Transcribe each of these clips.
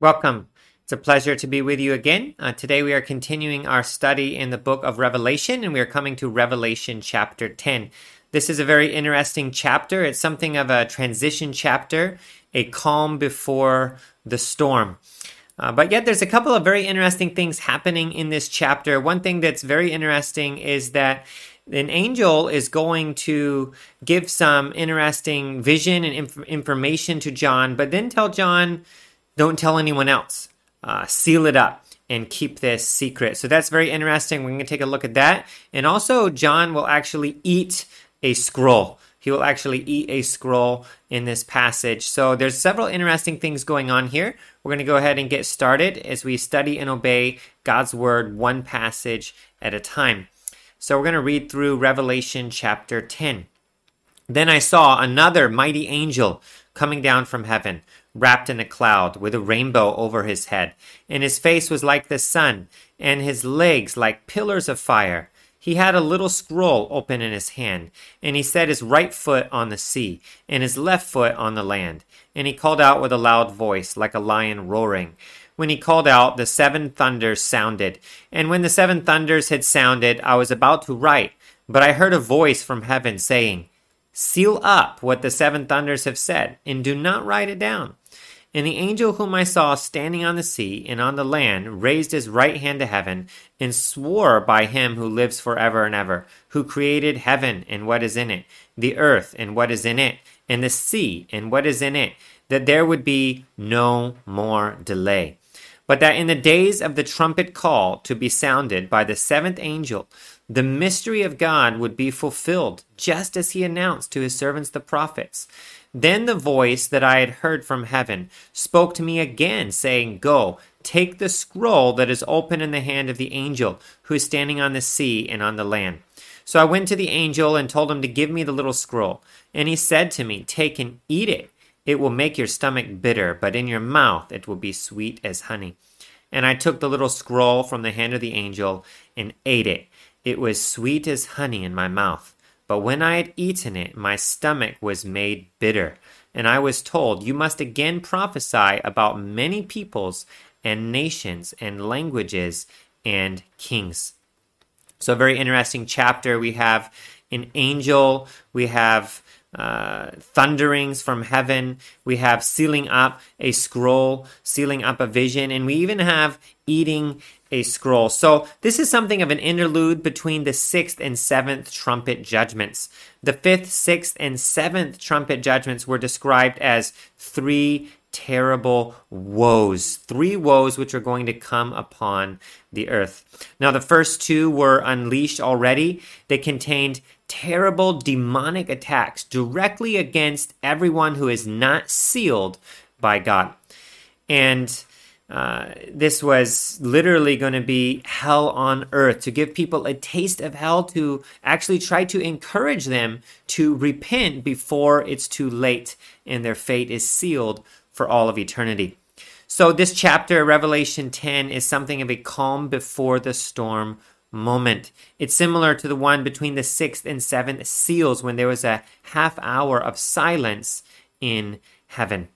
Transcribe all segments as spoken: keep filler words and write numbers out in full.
Welcome. It's a pleasure to be with you again. Uh, today we are continuing our study in the book of Revelation, and we are coming to Revelation chapter ten. This is a very interesting chapter. It's something of a transition chapter, a calm before the storm. Uh, but yet there's a couple of very interesting things happening in this chapter. One thing that's very interesting is that an angel is going to give some interesting vision and inf- information to John, but then tell John, don't tell anyone else. Uh, seal it up and keep this secret. So that's very interesting. We're going to take a look at that. And also, John will actually eat a scroll. He will actually eat a scroll in this passage. So there's several interesting things going on here. We're going to go ahead and get started as we study and obey God's word one passage at a time. So we're going to read through Revelation chapter ten. Then I saw another mighty angel coming down from heaven, wrapped in a cloud, with a rainbow over his head. And his face was like the sun, and his legs like pillars of fire. He had a little scroll open in his hand, and he set his right foot on the sea, and his left foot on the land. And he called out with a loud voice, like a lion roaring. When he called out, the seven thunders sounded. And when the seven thunders had sounded, I was about to write, but I heard a voice from heaven saying, seal up what the seven thunders have said, and do not write it down. And the angel whom I saw standing on the sea and on the land raised his right hand to heaven and swore by him who lives forever and ever, who created heaven and what is in it, the earth and what is in it, and the sea and what is in it, that there would be no more delay. But that in the days of the trumpet call to be sounded by the seventh angel, the mystery of God would be fulfilled, just as he announced to his servants the prophets. Then the voice that I had heard from heaven spoke to me again, saying, go, take the scroll that is open in the hand of the angel who is standing on the sea and on the land. So I went to the angel and told him to give me the little scroll. And he said to me, take and eat it. It will make your stomach bitter, but in your mouth it will be sweet as honey. And I took the little scroll from the hand of the angel and ate it. It was sweet as honey in my mouth, but when I had eaten it, my stomach was made bitter, and I was told, you must again prophesy about many peoples and nations and languages and kings. So a very interesting chapter. We have an angel, we have uh, thunderings from heaven, we have sealing up a scroll, sealing up a vision, and we even have eating a scroll. So this is something of an interlude between the sixth and seventh trumpet judgments. The fifth, sixth, and seventh trumpet judgments were described as three terrible woes, three woes which are going to come upon the earth. Now, the first two were unleashed already. They contained terrible demonic attacks directly against everyone who is not sealed by God. And Uh, this was literally going to be hell on earth, to give people a taste of hell, to actually try to encourage them to repent before it's too late and their fate is sealed for all of eternity. So this chapter, Revelation ten, is something of a calm before the storm moment. It's similar to the one between the sixth and seventh seals, when there was a half hour of silence in heaven.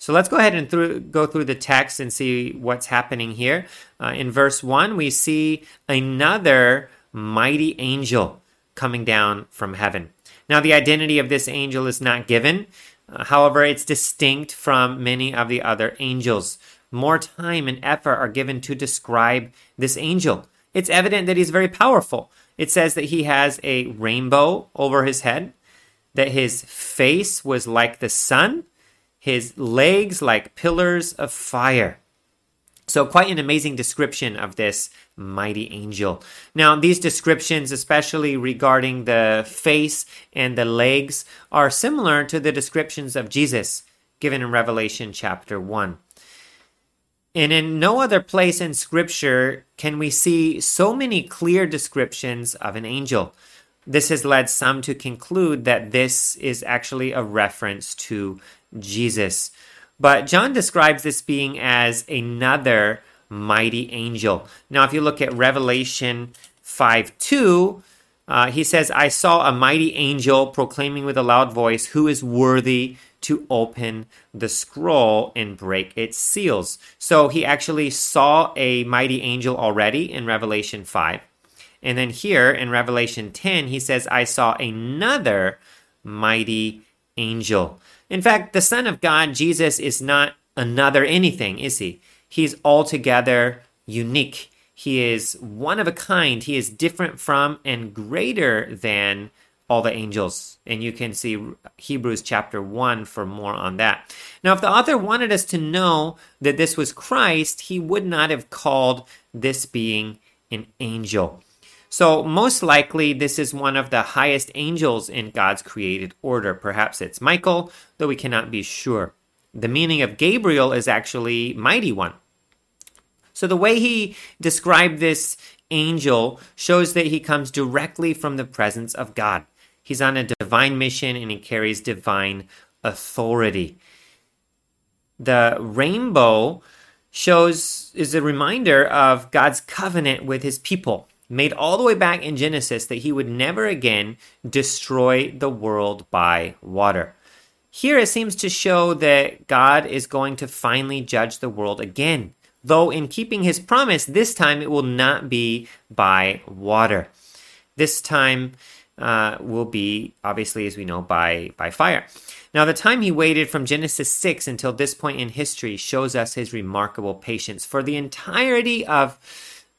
So let's go ahead and through, go through the text and see what's happening here. Uh, in verse one, we see another mighty angel coming down from heaven. Now, the identity of this angel is not given. Uh, however, it's distinct from many of the other angels. More time and effort are given to describe this angel. It's evident that he's very powerful. It says that he has a rainbow over his head, that his face was like the sun, his legs like pillars of fire. So quite an amazing description of this mighty angel. Now, these descriptions, especially regarding the face and the legs, are similar to the descriptions of Jesus given in Revelation chapter one. And in no other place in Scripture can we see so many clear descriptions of an angel. This has led some to conclude that this is actually a reference to Jesus. But John describes this being as another mighty angel. Now, if you look at Revelation five two, Uh, he says, I saw a mighty angel proclaiming with a loud voice, who is worthy to open the scroll and break its seals. So he actually saw a mighty angel already in Revelation five. And then here in Revelation ten, he says, I saw another mighty angel. In fact, the Son of God, Jesus, is not another anything, is he? He's altogether unique. He is one of a kind. He is different from and greater than all the angels. And you can see Hebrews chapter one for more on that. Now, if the author wanted us to know that this was Christ, he would not have called this being an angel. So most likely, this is one of the highest angels in God's created order. Perhaps it's Michael, though we cannot be sure. The meaning of Gabriel is actually mighty one. So the way he described this angel shows that he comes directly from the presence of God. He's on a divine mission and he carries divine authority. The rainbow shows is a reminder of God's covenant with his people, made all the way back in Genesis, that he would never again destroy the world by water. Here it seems to show that God is going to finally judge the world again, though in keeping his promise, this time it will not be by water. This time uh, will be, obviously, as we know, by, by fire. Now, the time he waited from Genesis six until this point in history shows us his remarkable patience. For the entirety of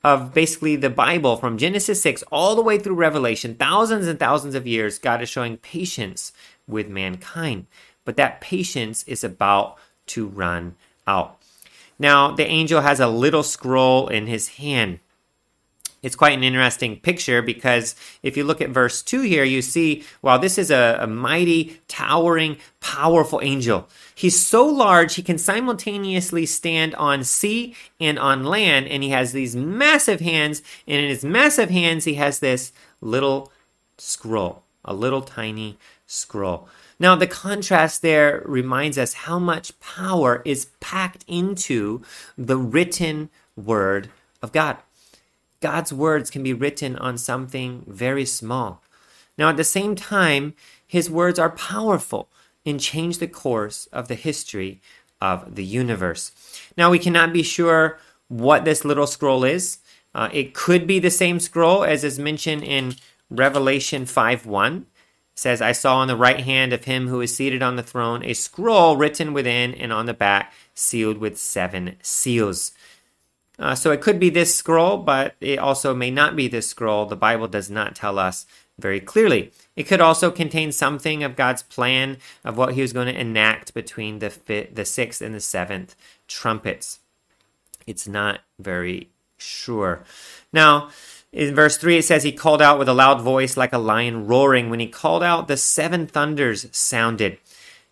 of basically the Bible, from Genesis six all the way through Revelation, thousands and thousands of years, God is showing patience with mankind. But that patience is about to run out. Now, the angel has a little scroll in his hand. It's quite an interesting picture because if you look at verse two here, you see, wow, this is a, a mighty, towering, powerful angel. He's so large, he can simultaneously stand on sea and on land, and he has these massive hands, and in his massive hands, he has this little scroll, a little tiny scroll. Now, the contrast there reminds us how much power is packed into the written word of God. God's words can be written on something very small. Now, at the same time, his words are powerful and change the course of the history of the universe. Now, we cannot be sure what this little scroll is. Uh, it could be the same scroll as is mentioned in Revelation five one. It says, I saw on the right hand of him who is seated on the throne a scroll written within and on the back, sealed with seven seals. Uh, so it could be this scroll, but it also may not be this scroll. The Bible does not tell us very clearly. It could also contain something of God's plan of what he was going to enact between the fifth, the sixth and the seventh trumpets. It's not very sure. Now, in verse three, it says, he called out with a loud voice like a lion roaring. When he called out, the seven thunders sounded.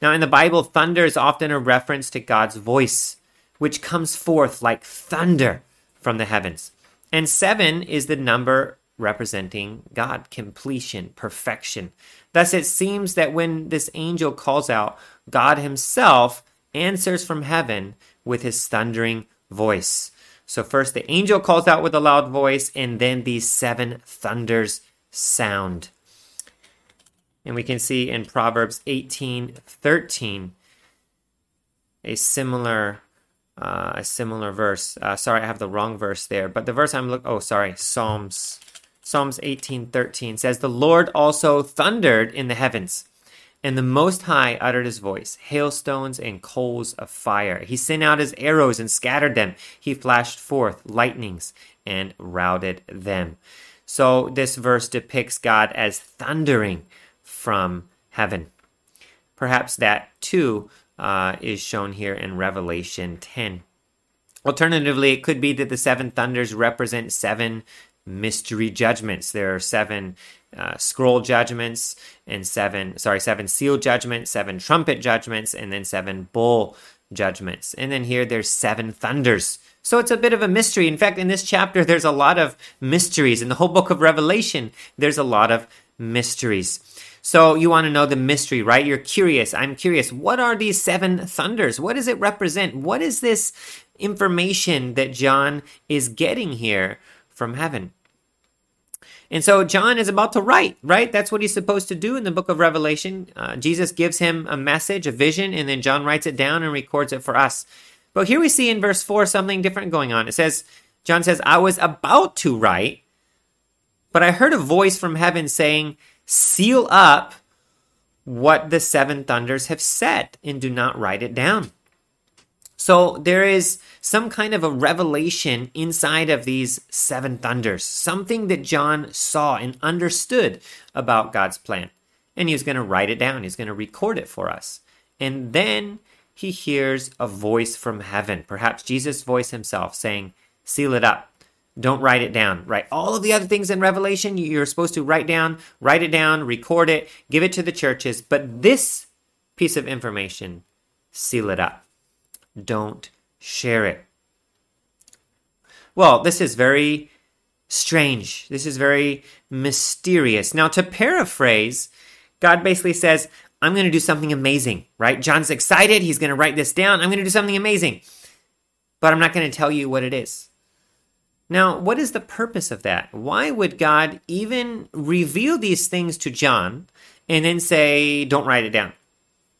Now, in the Bible, thunder is often a reference to God's voice, which comes forth like thunder from the heavens. And seven is the number representing God, completion, perfection. Thus, it seems that when this angel calls out, God himself answers from heaven with his thundering voice. So first the angel calls out with a loud voice, and then these seven thunders sound. And we can see in Proverbs eighteen thirteen, a similar Uh, a similar verse. Uh, sorry, I have the wrong verse there. But the verse I'm looking... Oh, sorry. Psalms. Psalms eighteen thirteen says, the Lord also thundered in the heavens, and the Most High uttered his voice, hailstones and coals of fire. He sent out his arrows and scattered them. He flashed forth lightnings and routed them. So this verse depicts God as thundering from heaven. Perhaps that, too, Uh, is shown here in Revelation ten. Alternatively, it could be that the seven thunders represent seven mystery judgments. There are seven uh, scroll judgments and seven, sorry, seven seal judgments, seven trumpet judgments, and then seven bowl judgments. And then here there's seven thunders. So it's a bit of a mystery. In fact, in this chapter, there's a lot of mysteries. In the whole book of Revelation, there's a lot of mysteries. So you want to know the mystery, right? You're curious. I'm curious. What are these seven thunders? What does it represent? What is this information that John is getting here from heaven? And so John is about to write, right? That's what he's supposed to do in the book of Revelation. Uh, Jesus gives him a message, a vision, and then John writes it down and records it for us. But here we see in verse four something different going on. It says, John says, I was about to write, but I heard a voice from heaven saying, seal up what the seven thunders have said and do not write it down. So there is some kind of a revelation inside of these seven thunders, something that John saw and understood about God's plan. And he's going to write it down. He's going to record it for us. And then he hears a voice from heaven, perhaps Jesus' voice himself, saying, seal it up. Don't write it down. Write all of the other things in Revelation you're supposed to write down, write it down, record it, give it to the churches. But this piece of information, seal it up. Don't share it. Well, this is very strange. This is very mysterious. Now, to paraphrase, God basically says, I'm going to do something amazing, right? John's excited. He's going to write this down. I'm going to do something amazing, but I'm not going to tell you what it is. Now, what is the purpose of that? Why would God even reveal these things to John and then say, don't write it down?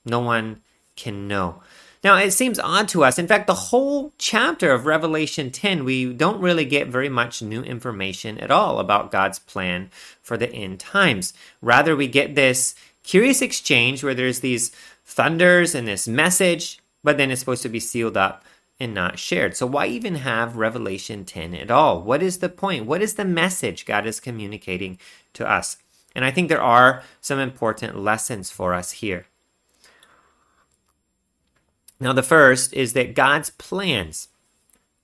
No one can know. Now, it seems odd to us. In fact, the whole chapter of Revelation ten, we don't really get very much new information at all about God's plan for the end times. Rather, we get this curious exchange where there's these thunders and this message, but then it's supposed to be sealed up and not shared. So why even have Revelation ten at all? What is the point? What is the message God is communicating to us? And I think there are some important lessons for us here. Now, the first is that God's plans,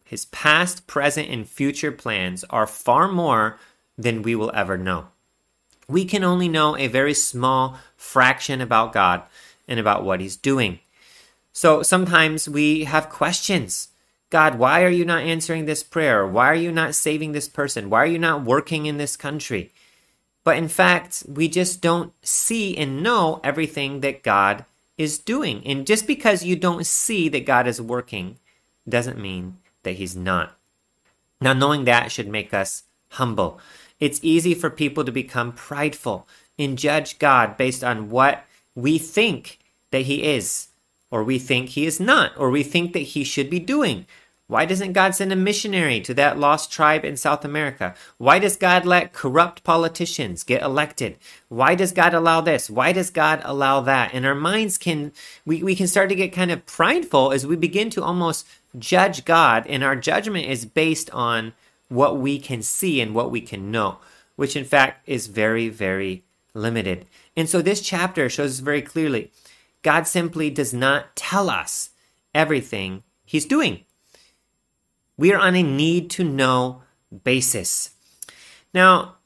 his past, present, and future plans, are far more than we will ever know. We can only know a very small fraction about God and about what he's doing. So sometimes we have questions. God, why are you not answering this prayer? Why are you not saving this person? Why are you not working in this country? But in fact, we just don't see and know everything that God is doing. And just because you don't see that God is working doesn't mean that he's not. Now, knowing that should make us humble. It's easy for people to become prideful and judge God based on what we think that he is, or we think he is not, or we think that he should be doing. Why doesn't God send a missionary to that lost tribe in South America? Why does God let corrupt politicians get elected? Why does God allow this? Why does God allow that? And our minds can, we, we can start to get kind of prideful as we begin to almost judge God, and our judgment is based on what we can see and what we can know, which in fact is very, very limited. And so this chapter shows us very clearly, God simply does not tell us everything he's doing. We are on a need-to-know basis. Now,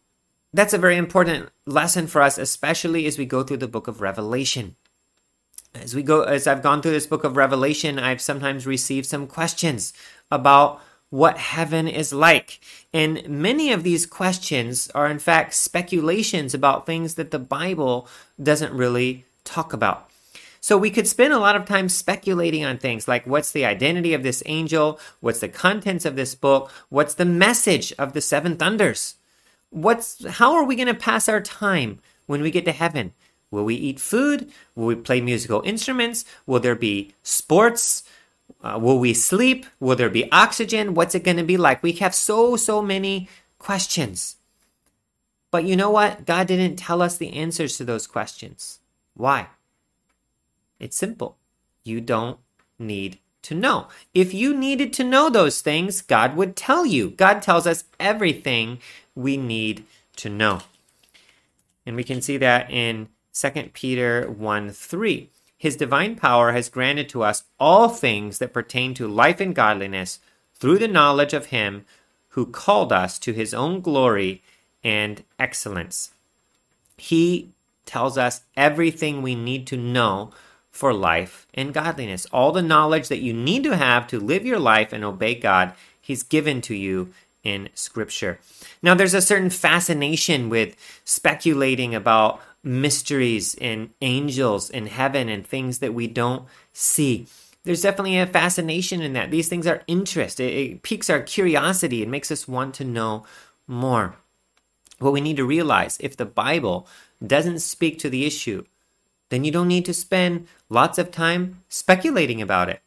that's a very important lesson for us, especially as we go through the book of Revelation. As we go, as I've gone through this book of Revelation, I've sometimes received some questions about what heaven is like. And many of these questions are, in fact, speculations about things that the Bible doesn't really talk about. So we could spend a lot of time speculating on things like, what's the identity of this angel? What's the contents of this book? What's the message of the seven thunders? What's, how are we going to pass our time when we get to heaven? Will we eat food? Will we play musical instruments? Will there be sports? Uh, will we sleep? Will there be oxygen? What's it going to be like? We have so, so many questions. But you know what? God didn't tell us the answers to those questions. Why? It's simple. You don't need to know. If you needed to know those things, God would tell you. God tells us everything we need to know. And we can see that in Second Peter one three. His divine power has granted to us all things that pertain to life and godliness through the knowledge of him who called us to his own glory and excellence. He tells us everything we need to know for life and godliness. All the knowledge that you need to have to live your life and obey God, he's given to you in Scripture. Now, there's a certain fascination with speculating about mysteries and angels and heaven and things that we don't see. There's definitely a fascination in that. These things are interest. It, it piques our curiosity. It makes us want to know more. What we need to realize, if the Bible doesn't speak to the issue, then you don't need to spend lots of time speculating about it.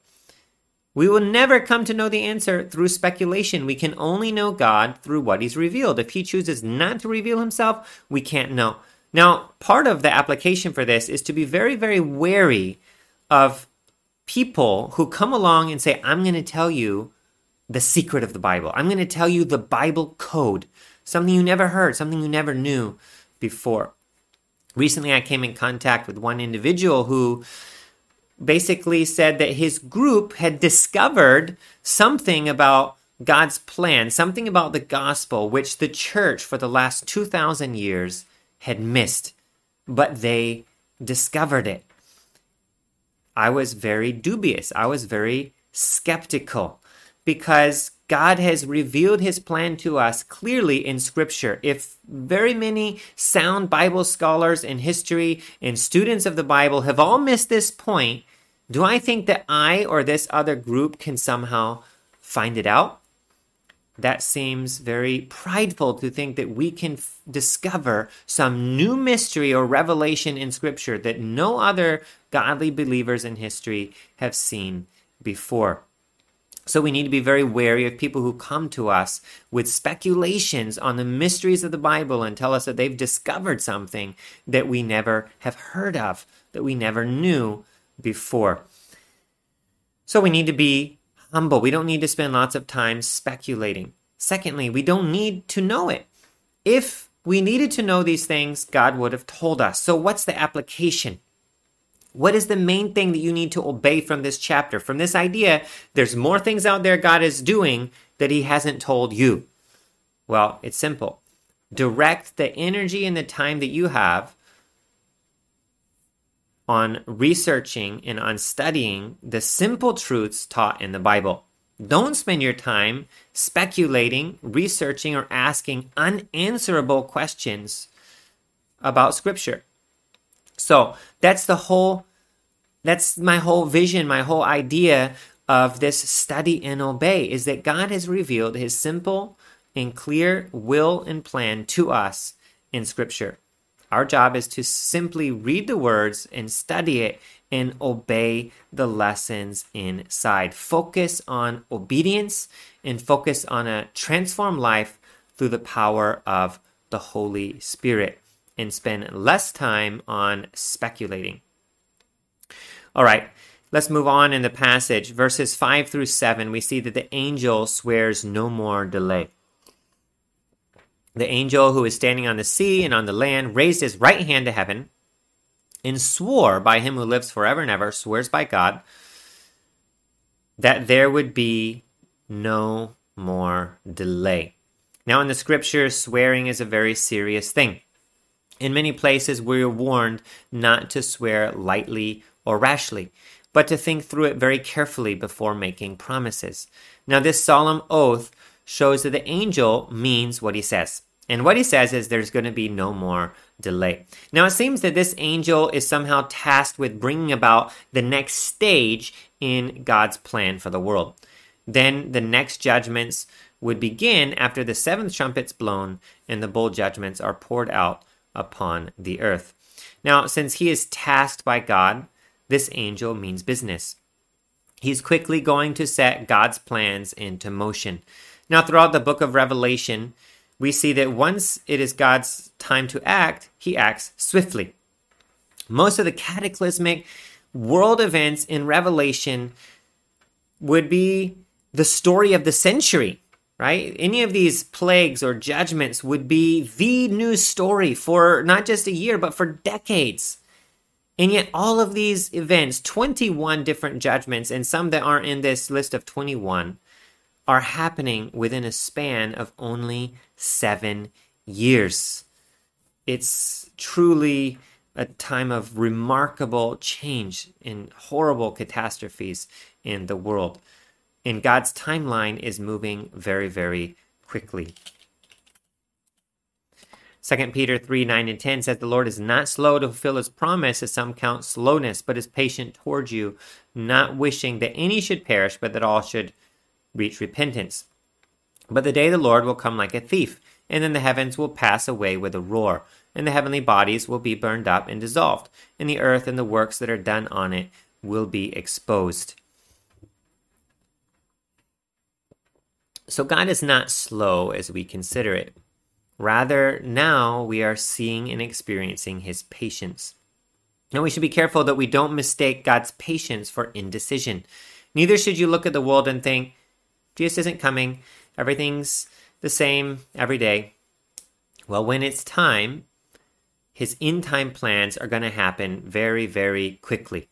We will never come to know the answer through speculation. We can only know God through what he's revealed. If he chooses not to reveal himself, we can't know. Now, part of the application for this is to be very, very wary of people who come along and say, I'm going to tell you the secret of the Bible. I'm going to tell you the Bible code, something you never heard, something you never knew before. Recently, I came in contact with one individual who basically said that his group had discovered something about God's plan, something about the gospel, which the church for the last two thousand years had missed, but they discovered it. I was very dubious. I was very skeptical because God has revealed his plan to us clearly in Scripture. If very many sound Bible scholars in history and students of the Bible have all missed this point, do I think that I or this other group can somehow find it out? That seems very prideful to think that we can f- discover some new mystery or revelation in Scripture that no other godly believers in history have seen before. So we need to be very wary of people who come to us with speculations on the mysteries of the Bible and tell us that they've discovered something that we never have heard of, that we never knew before. So we need to be humble. We don't need to spend lots of time speculating. Secondly, we don't need to know it. If we needed to know these things, God would have told us. So what's the application? What is the main thing that you need to obey from this chapter? From this idea, there's more things out there God is doing that he hasn't told you. Well, it's simple. Direct the energy and the time that you have on researching and on studying the simple truths taught in the Bible. Don't spend your time speculating, researching, or asking unanswerable questions about Scripture. So that's the whole, that's my whole vision, my whole idea of this study and obey, is that God has revealed his simple and clear will and plan to us in Scripture. Our job is to simply read the words and study it and obey the lessons inside. Focus on obedience and focus on a transformed life through the power of the Holy Spirit, and spend less time on speculating. All right, let's move on in the passage. Verses five through seven, we see that the angel swears no more delay. The angel who is standing on the sea and on the land raised his right hand to heaven and swore by him who lives forever and ever, swears by God, that there would be no more delay. Now in the Scriptures, swearing is a very serious thing. In many places, we are warned not to swear lightly or rashly, but to think through it very carefully before making promises. Now, this solemn oath shows that the angel means what he says. And what he says is there's going to be no more delay. Now, it seems that this angel is somehow tasked with bringing about the next stage in God's plan for the world. Then the next judgments would begin after the seventh trumpet's blown and the bowl judgments are poured out upon the earth. Now, since he is tasked by God, this angel means business. He's quickly going to set God's plans into motion. Now, throughout the book of Revelation, we see that once it is God's time to act, he acts swiftly. Most of the cataclysmic world events in Revelation would be the story of the century. Right? Any of these plagues or judgments would be the news story for not just a year, but for decades. And yet all of these events, twenty-one different judgments, and some that aren't in this list of twenty-one, are happening within a span of only seven years. It's truly a time of remarkable change and horrible catastrophes in the world. And God's timeline is moving very, very quickly. Second Peter three, nine and ten says, the Lord is not slow to fulfill his promise, as some count slowness, but is patient towards you, not wishing that any should perish, but that all should reach repentance. But the day of the Lord will come like a thief, and then the heavens will pass away with a roar, and the heavenly bodies will be burned up and dissolved, and the earth and the works that are done on it will be exposed. So God is not slow as we consider it. Rather, now we are seeing and experiencing his patience. Now we should be careful that we don't mistake God's patience for indecision. Neither should you look at the world and think, Jesus isn't coming, everything's the same every day. Well, when it's time, his in-time plans are going to happen very, very quickly.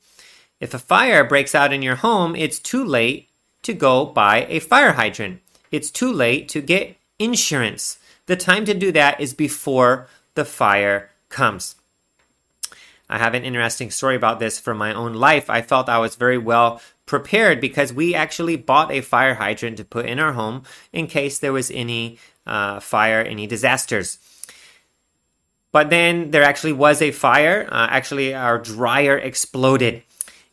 If a fire breaks out in your home, it's too late to go buy a fire hydrant. It's too late to get insurance. The time to do that is before the fire comes. I have an interesting story about this from my own life. I felt I was very well prepared because we actually bought a fire hydrant to put in our home in case there was any uh, fire, any disasters. But then there actually was a fire. Uh, actually, our dryer exploded.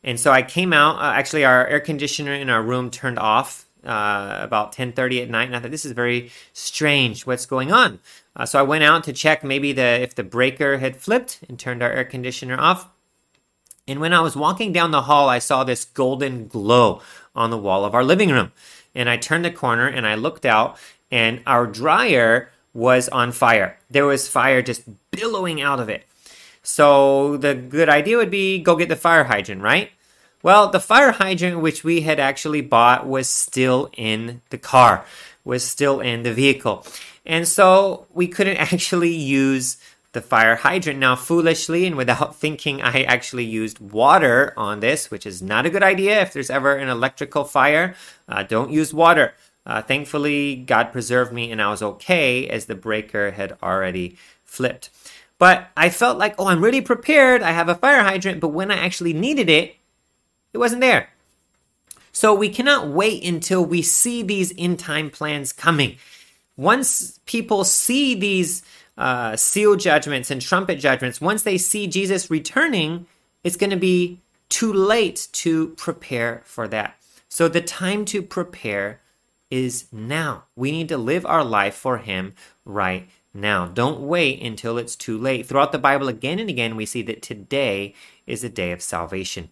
And so I came out. Uh, actually, our air conditioner in our room turned off uh, about ten thirty at night. And I thought, this is very strange. What's going on? Uh, so I went out to check maybe the if the breaker had flipped and turned our air conditioner off. And when I was walking down the hall, I saw this golden glow on the wall of our living room. And I turned the corner and I looked out, and our dryer was on fire. There was fire just billowing out of it. So the good idea would be go get the fire hydrant, right? Well, the fire hydrant which we had actually bought was still in the car, was still in the vehicle. And so we couldn't actually use the fire hydrant. Now, foolishly and without thinking, I actually used water on this, which is not a good idea. If there's ever an electrical fire, uh, don't use water. Uh, thankfully, God preserved me and I was okay as the breaker had already flipped. But I felt like, oh, I'm really prepared. I have a fire hydrant. But when I actually needed it, it wasn't there. So we cannot wait until we see these end-time plans coming. Once people see these Uh, seal judgments and trumpet judgments, once they see Jesus returning, it's going to be too late to prepare for that. So the time to prepare is now. We need to live our life for him right now. Don't wait until it's too late. Throughout the Bible, again and again, we see that today is the day of salvation.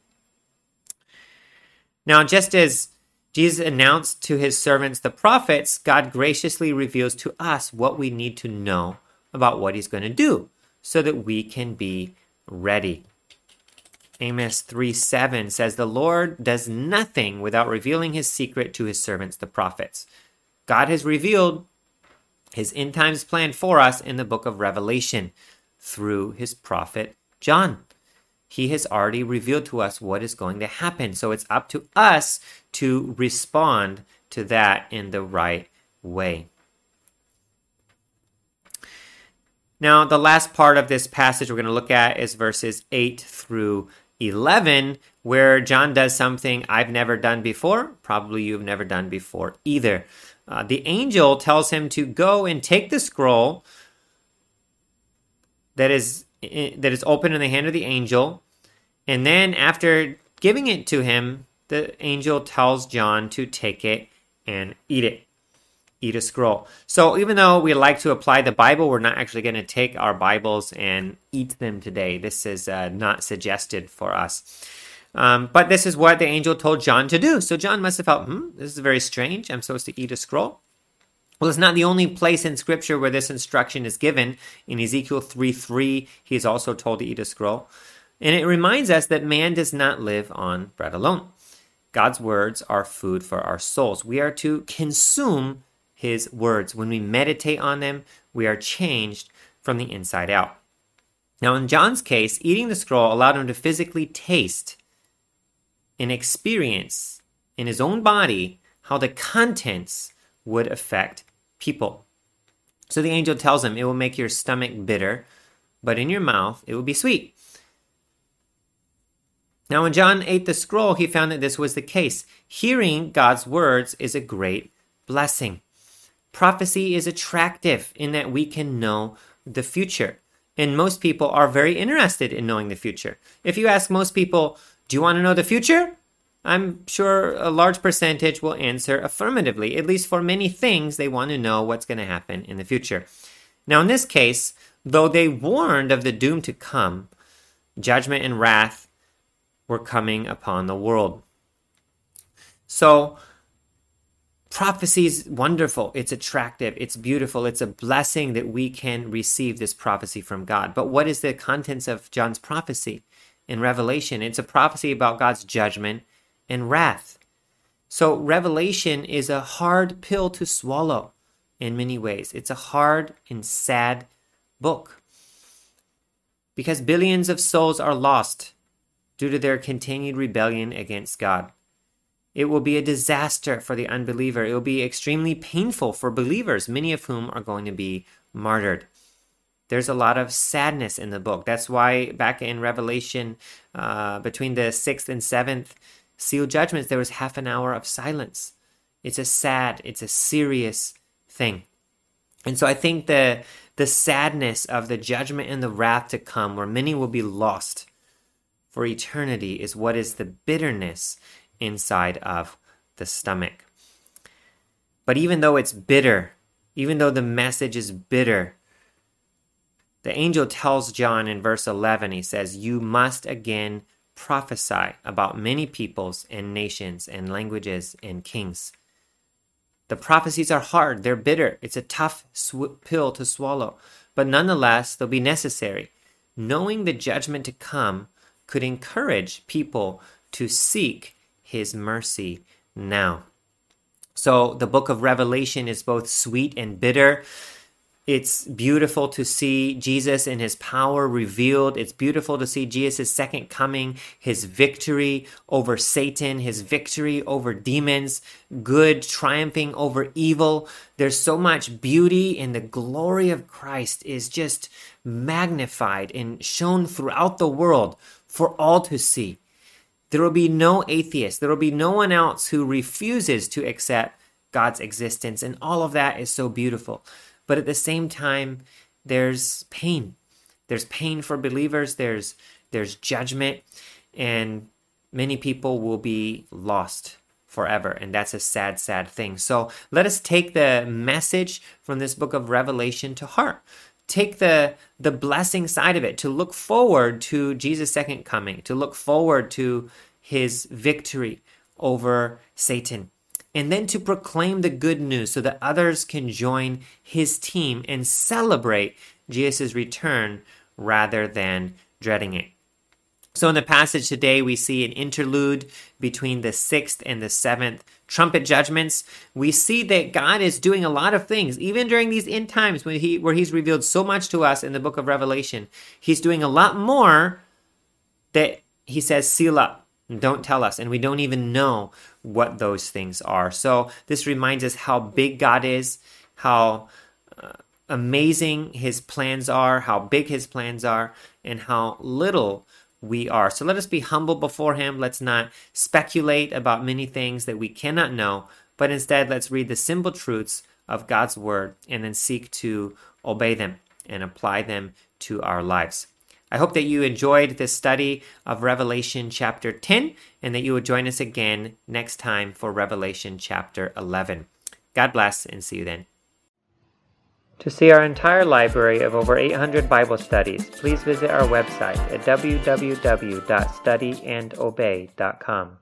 Now, just as Jesus announced to his servants, the prophets, God graciously reveals to us what we need to know about what he's going to do so that we can be ready. Amos three seven says, "The Lord does nothing without revealing his secret to his servants, the prophets." God has revealed his end times plan for us in the book of Revelation through his prophet John. He has already revealed to us what is going to happen. So it's up to us to respond to that in the right way. Now, the last part of this passage we're going to look at is verses eight through eleven, where John does something I've never done before. Probably you've never done before either. Uh, the angel tells him to go and take the scroll that is that is open in the hand of the angel. And then after giving it to him, the angel tells John to take it and eat it. Eat a scroll. So even though we like to apply the Bible, we're not actually going to take our Bibles and eat them today. This is uh, not suggested for us. Um, but this is what the angel told John to do. So John must have felt, hmm, this is very strange. I'm supposed to eat a scroll. Well, it's not the only place in Scripture where this instruction is given. In Ezekiel three three, he is also told to eat a scroll. And it reminds us that man does not live on bread alone. God's words are food for our souls. We are to consume his words. When we meditate on them, we are changed from the inside out. Now, in John's case, eating the scroll allowed him to physically taste and experience in his own body how the contents would affect people. So the angel tells him, it will make your stomach bitter, but in your mouth it will be sweet. Now, when John ate the scroll, he found that this was the case. Hearing God's words is a great blessing. Prophecy is attractive in that we can know the future. And most people are very interested in knowing the future. If you ask most people, do you want to know the future? I'm sure a large percentage will answer affirmatively, at least for many things they want to know what's going to happen in the future. Now, in this case, though they warned of the doom to come, judgment and wrath were coming upon the world. So, prophecy is wonderful. It's attractive. It's beautiful. It's a blessing that we can receive this prophecy from God. But what is the contents of John's prophecy in Revelation? It's a prophecy about God's judgment and wrath. So Revelation is a hard pill to swallow in many ways. It's a hard and sad book because billions of souls are lost due to their continued rebellion against God. It will be a disaster for the unbeliever. It will be extremely painful for believers, many of whom are going to be martyred. There's a lot of sadness in the book. That's why back in Revelation, uh, between the sixth and seventh seal judgments, there was half an hour of silence. It's a sad, it's a serious thing. And so I think the, the sadness of the judgment and the wrath to come, where many will be lost for eternity, is what is the bitterness inside of the stomach. But even though it's bitter, even though the message is bitter, the angel tells John in verse eleven, he says, "You must again prophesy about many peoples and nations and languages and kings." The prophecies are hard, they're bitter. It's a tough sw- pill to swallow, but nonetheless, they'll be necessary. Knowing the judgment to come could encourage people to seek His mercy now. So the book of Revelation is both sweet and bitter. It's beautiful to see Jesus and his power revealed. It's beautiful to see Jesus' second coming, his victory over Satan, his victory over demons, good triumphing over evil. There's so much beauty, and the glory of Christ is just magnified and shown throughout the world for all to see. There will be no atheist. There will be no one else who refuses to accept God's existence. And all of that is so beautiful. But at the same time, there's pain. There's pain for believers. There's there's judgment. And many people will be lost forever. And that's a sad, sad thing. So let us take the message from this book of Revelation to heart. Take the the blessing side of it, to look forward to Jesus' second coming, to look forward to his victory over Satan, and then to proclaim the good news so that others can join his team and celebrate Jesus' return rather than dreading it. So in the passage today, we see an interlude between the sixth and the seventh trumpet judgments. We see that God is doing a lot of things, even during these end times when he, where he's revealed so much to us in the book of Revelation. He's doing a lot more that he says, seal up, don't tell us. And we don't even know what those things are. So this reminds us how big God is, how uh, amazing his plans are, how big his plans are, and how little we are. So let us be humble before him. Let's not speculate about many things that we cannot know, but instead let's read the simple truths of God's word and then seek to obey them and apply them to our lives. I hope that you enjoyed this study of Revelation chapter ten and that you will join us again next time for Revelation chapter eleven. God bless and see you then. To see our entire library of over eight hundred Bible studies, please visit our website at w w w dot study and obey dot com.